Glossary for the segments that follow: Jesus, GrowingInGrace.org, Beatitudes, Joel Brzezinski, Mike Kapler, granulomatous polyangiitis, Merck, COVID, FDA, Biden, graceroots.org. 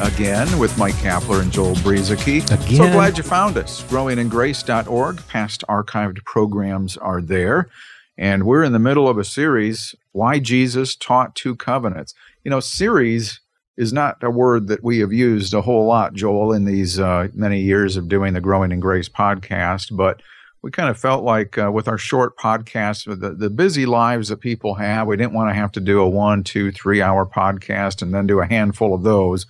again with Mike Kapler and Joel Brzezinski. Again. So glad you found us. GrowingInGrace.org. Past archived programs are there. And we're in the middle of a series, Why Jesus Taught Two Covenants. You know, series is not a word that we have used a whole lot, Joel, in these many years of doing the Growing in Grace podcast, but we kind of felt like with our short podcasts, with the busy lives that people have, we didn't want to have to do a 1, 2, 3 hour podcast and then do a handful of those.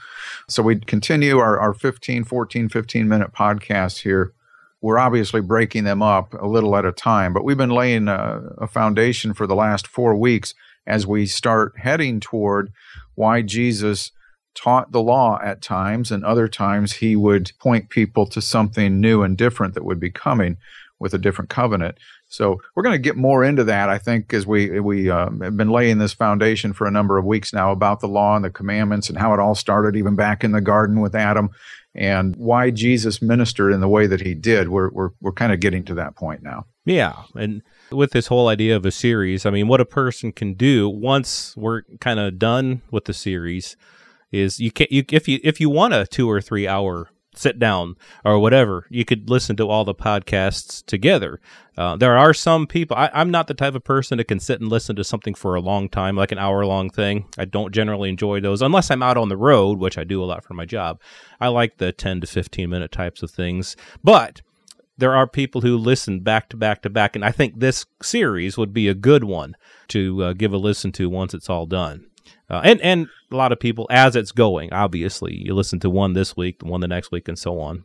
So we'd continue our 15 minute podcasts here. We're obviously breaking them up a little at a time, but we've been laying a foundation for the last 4 weeks as we start heading toward why Jesus taught the law at times, and other times he would point people to something new and different that would be coming with a different covenant. So we're going to get more into that, I think, as we have been laying this foundation for a number of weeks now about the law and the commandments and how it all started even back in the garden with Adam and why Jesus ministered in the way that he did. We're kind of getting to that point now. Yeah, and with this whole idea of a series, I mean, what a person can do once we're kind of done with the series is if you want a 2 or 3 hour sit down or whatever, you could listen to all the podcasts together. There are some people, I'm not the type of person that can sit and listen to something for a long time, like an hour-long thing. I don't generally enjoy those unless I'm out on the road, which I do a lot for my job. I like the 10 to 15-minute types of things, but there are people who listen back to back to back, and I think this series would be a good one to give a listen to once it's all done. And a lot of people, as it's going, obviously, you listen to one this week, the one the next week, and so on.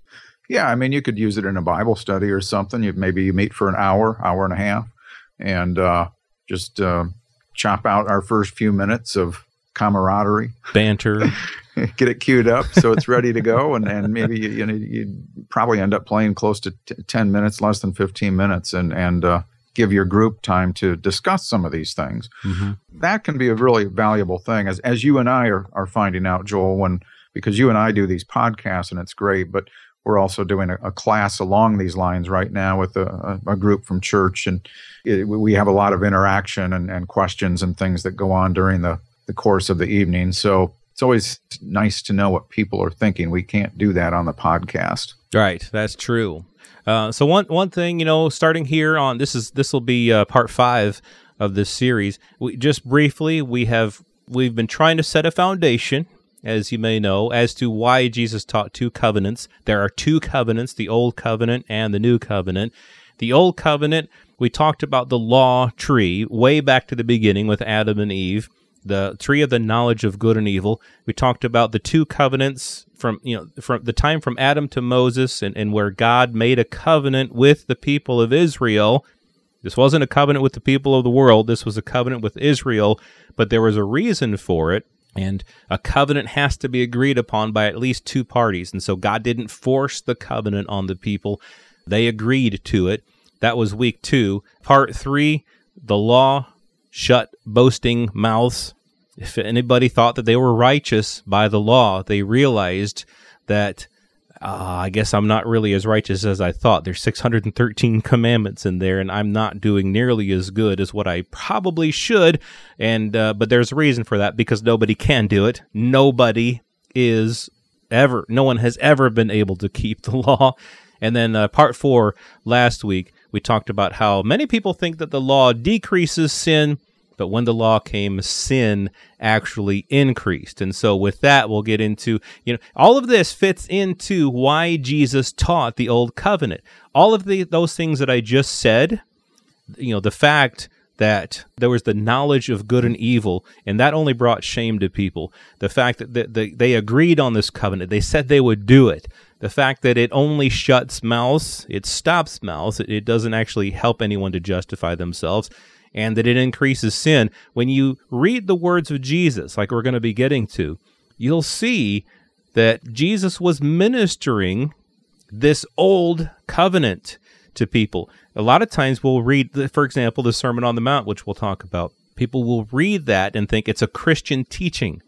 Yeah, I mean, you could use it in a Bible study or something. Maybe you meet for an hour, hour and a half, and just chop out our first few minutes of camaraderie. Banter. Get it queued up so it's ready to go, and maybe you probably end up playing close to 10 minutes, less than 15 minutes, and give your group time to discuss some of these things. Mm-hmm. That can be a really valuable thing, as you and I are finding out, Joel, because you and I do these podcasts, and it's great, but we're also doing a class along these lines right now with a group from church, and we have a lot of interaction and questions and things that go on during the course of the evening, so it's always nice to know what people are thinking. We can't do that on the podcast. Right, that's true. So one thing, starting here on this will be part 5 of this series. We've been trying to set a foundation, as you may know, as to why Jesus taught two covenants. There are two covenants: the Old Covenant and the New Covenant. The Old Covenant, we talked about the law tree way back to the beginning with Adam and Eve. The tree of the knowledge of good and evil. We talked about the two covenants from the time from Adam to Moses and where God made a covenant with the people of Israel. This wasn't a covenant with the people of the world. This was a covenant with Israel, but there was a reason for it, and a covenant has to be agreed upon by at least two parties, and so God didn't force the covenant on the people. They agreed to it. That was week 2. Part 3, the law shut boasting mouths. If anybody thought that they were righteous by the law, they realized that, I guess I'm not really as righteous as I thought. There's 613 commandments in there, and I'm not doing nearly as good as what I probably should. But there's a reason for that, because nobody can do it. No one has ever been able to keep the law. And then part 4 last week, we talked about how many people think that the law decreases sin, but when the law came, sin actually increased. And so with that, we'll get into, all of this fits into why Jesus taught the Old Covenant. All of those things that I just said, the fact that there was the knowledge of good and evil, and that only brought shame to people. The fact that they agreed on this covenant, they said they would do it. The fact that it only shuts mouths, it stops mouths, it doesn't actually help anyone to justify themselves, and that it increases sin. When you read the words of Jesus, like we're going to be getting to, you'll see that Jesus was ministering this old covenant to people. A lot of times we'll read, for example, the Sermon on the Mount, which we'll talk about. People will read that and think it's a Christian teaching.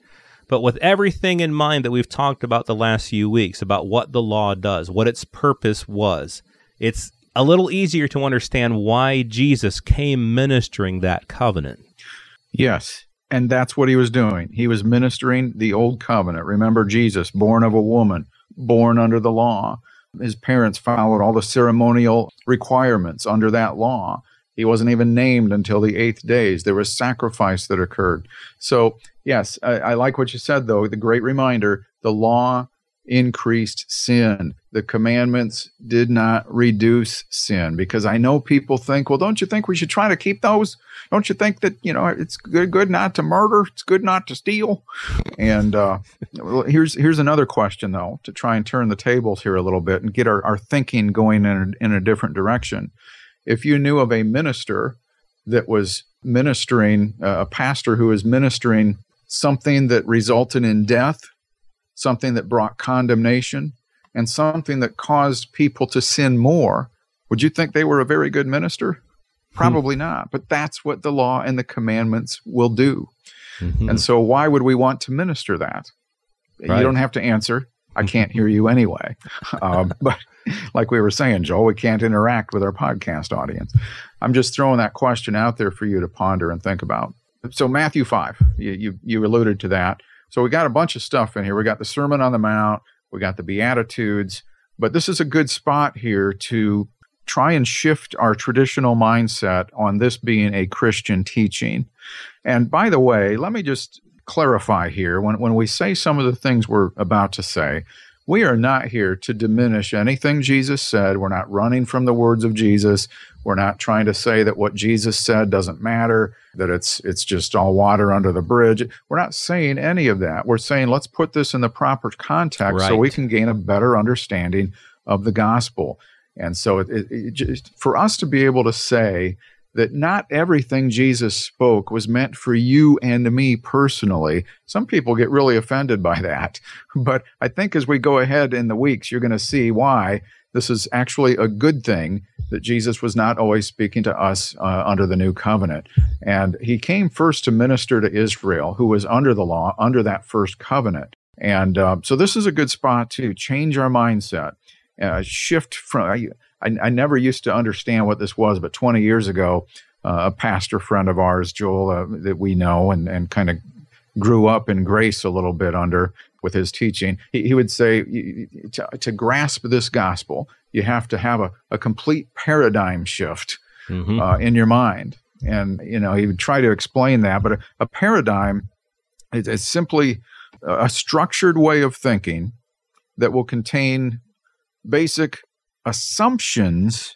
But with everything in mind that we've talked about the last few weeks, about what the law does, what its purpose was, it's a little easier to understand why Jesus came ministering that covenant. Yes, and that's what he was doing. He was ministering the old covenant. Remember Jesus, born of a woman, born under the law. His parents followed all the ceremonial requirements under that law. He wasn't even named until the 8th day. There was sacrifice that occurred. So, yes, I like what you said, though, the great reminder, the law increased sin. The commandments did not reduce sin, because I know people think, well, don't you think we should try to keep those? Don't you think that, you know, it's good not to murder, it's good not to steal? And here's another question, though, to try and turn the tables here a little bit and get our thinking going in a different direction. If you knew of a minister that was ministering, a pastor who was ministering something that resulted in death, something that brought condemnation, and something that caused people to sin more, would you think they were a very good minister? Probably not. But that's what the law and the commandments will do. Mm-hmm. And so why would we want to minister that? Right. You don't have to answer. I can't hear you anyway. But like we were saying, Joel, we can't interact with our podcast audience. I'm just throwing that question out there for you to ponder and think about. So Matthew 5, you alluded to that. So we got a bunch of stuff in here. We got the Sermon on the Mount. We got the Beatitudes. But this is a good spot here to try and shift our traditional mindset on this being a Christian teaching. And by the way, let me just clarify here, when we say some of the things we're about to say, we are not here to diminish anything Jesus said. We're not running from the words of Jesus. We're not trying to say that what Jesus said doesn't matter, that it's just all water under the bridge. We're not saying any of that. We're saying let's put this in the proper context, right, so we can gain a better understanding of the gospel. And so it just, for us to be able to say that not everything Jesus spoke was meant for you and me personally. Some people get really offended by that. But I think as we go ahead in the weeks, you're going to see why this is actually a good thing, that Jesus was not always speaking to us under the new covenant. And he came first to minister to Israel, who was under the law, under that first covenant. And so this is a good spot to change our mindset, shift from... I never used to understand what this was, but 20 years ago, a pastor friend of ours, Joel, that we know and kind of grew up in grace a little bit under with his teaching, he would say to grasp this gospel, you have to have a complete paradigm shift in your mind. And, you know, he would try to explain that, but a paradigm is simply a structured way of thinking that will contain basic assumptions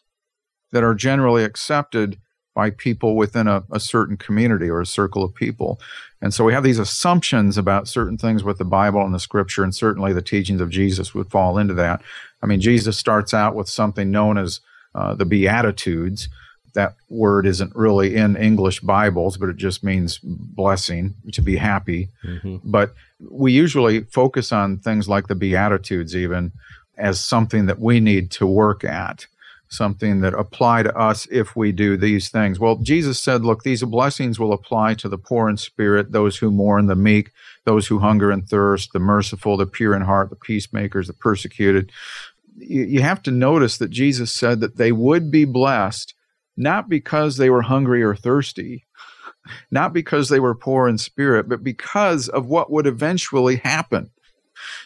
that are generally accepted by people within a certain community or a circle of people. And so we have these assumptions about certain things with the Bible and the Scripture, and certainly the teachings of Jesus would fall into that. I mean, Jesus starts out with something known as the Beatitudes. That word isn't really in English Bibles, but it just means blessing, to be happy. Mm-hmm. But we usually focus on things like the Beatitudes even as something that we need to work at, something that apply to us if we do these things. Well, Jesus said, look, these blessings will apply to the poor in spirit, those who mourn, the meek, those who hunger and thirst, the merciful, the pure in heart, the peacemakers, the persecuted. You have to notice that Jesus said that they would be blessed, not because they were hungry or thirsty, not because they were poor in spirit, but because of what would eventually happen.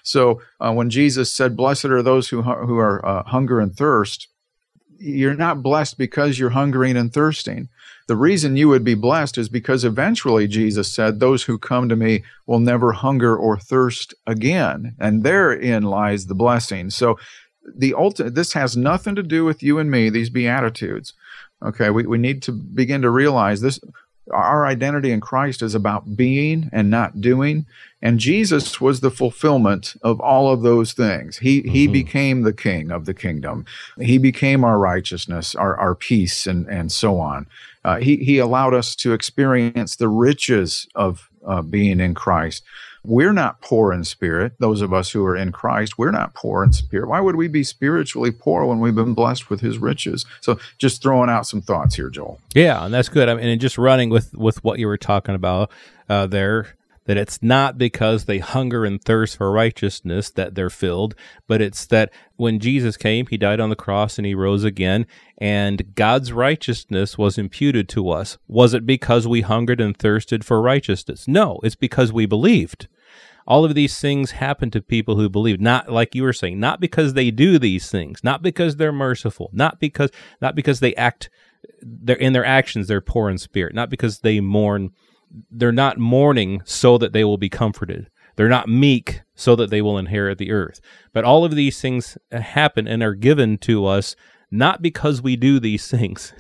So when Jesus said, blessed are those who are hunger and thirst, you're not blessed because you're hungering and thirsting. The reason you would be blessed is because eventually Jesus said, those who come to me will never hunger or thirst again. And therein lies the blessing. So this has nothing to do with you and me, these Beatitudes. Okay, we need to begin to realize this. Our identity in Christ is about being and not doing. And Jesus was the fulfillment of all of those things. He became the king of the kingdom. He became our righteousness, our peace, and so on. He allowed us to experience the riches of being in Christ. We're not poor in spirit. Those of us who are in Christ, we're not poor in spirit. Why would we be spiritually poor when we've been blessed with his riches? So just throwing out some thoughts here, Joel. Yeah, and that's good. I mean, and just running with what you were talking about there, that it's not because they hunger and thirst for righteousness that they're filled, but it's that when Jesus came, he died on the cross and he rose again, and God's righteousness was imputed to us. Was it because we hungered and thirsted for righteousness? No, it's because we believed. All of these things happen to people who believe, not like you were saying, not because they do these things, not because they're merciful, not because they act, they're in their actions, they're poor in spirit, not because they mourn. They're not mourning so that they will be comforted. They're not meek so that they will inherit the earth. But all of these things happen and are given to us not because we do these things,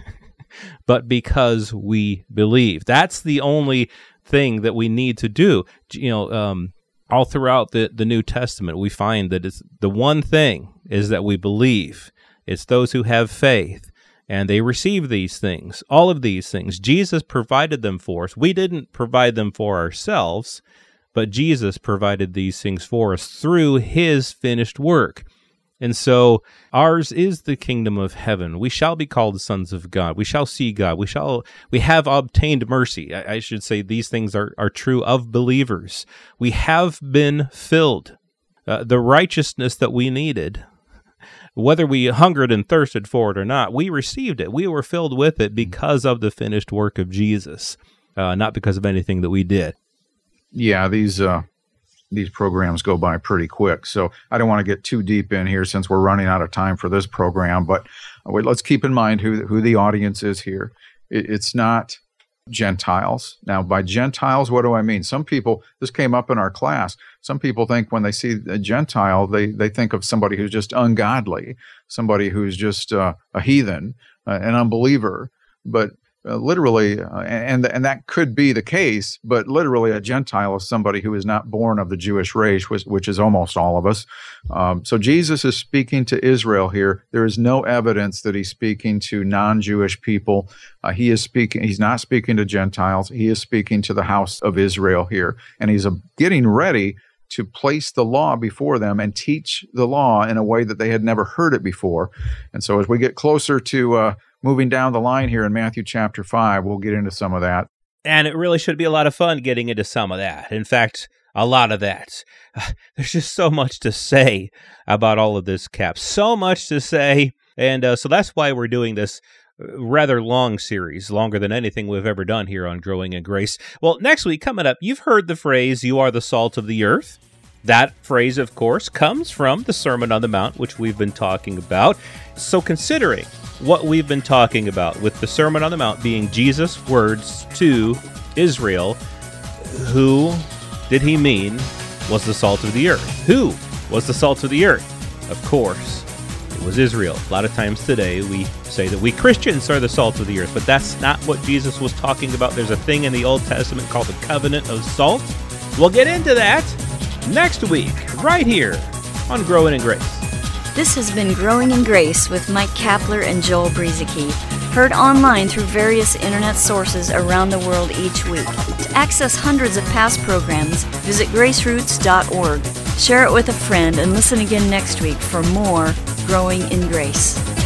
but because we believe. That's the only thing that we need to do. You know, all throughout the New Testament, we find that it's the one thing is that we believe. It's those who have faith. And they receive these things, all of these things. Jesus provided them for us. We didn't provide them for ourselves, but Jesus provided these things for us through his finished work. And so ours is the kingdom of heaven. We shall be called sons of God. We shall see God. We have obtained mercy. I should say these things are true of believers. We have been filled. The righteousness that we needed, whether we hungered and thirsted for it or not, we received it. We were filled with it because of the finished work of Jesus, not because of anything that we did. Yeah, these programs go by pretty quick, so I don't want to get too deep in here since we're running out of time for this program, but let's keep in mind who the audience is here. It's not Gentiles. Now, by Gentiles, what do I mean? Some people, this came up in our class, some people think when they see a Gentile, they think of somebody who's just ungodly, somebody who's just a heathen, an unbeliever. But literally, and that could be the case, but literally a Gentile is somebody who is not born of the Jewish race, which is almost all of us. So Jesus is speaking to Israel here. There is no evidence that he's speaking to non-Jewish people. He's not speaking to Gentiles. He is speaking to the house of Israel here, and he's getting ready to place the law before them and teach the law in a way that they had never heard it before. And so as we get closer to moving down the line here in Matthew chapter 5, we'll get into some of that. And it really should be a lot of fun getting into some of that. In fact, a lot of that. There's just so much to say about all of this, Cap. So much to say. And so that's why we're doing this rather long series, longer than anything we've ever done here on Growing in Grace. Well, next week, coming up, you've heard the phrase, "You are the salt of the earth." That phrase, of course, comes from the Sermon on the Mount, which we've been talking about. So considering what we've been talking about with the Sermon on the Mount being Jesus' words to Israel, who did he mean was the salt of the earth? Who was the salt of the earth? Of course, it was Israel. A lot of times today we say that we Christians are the salt of the earth, but that's not what Jesus was talking about. There's a thing in the Old Testament called the covenant of salt. We'll get into that next week, right here on Growing in Grace. This has been Growing in Grace with Mike Kapler and Joel Brzezinski, heard online through various internet sources around the world each week. To access hundreds of past programs, visit graceroots.org. Share it with a friend and listen again next week for more Growing in Grace.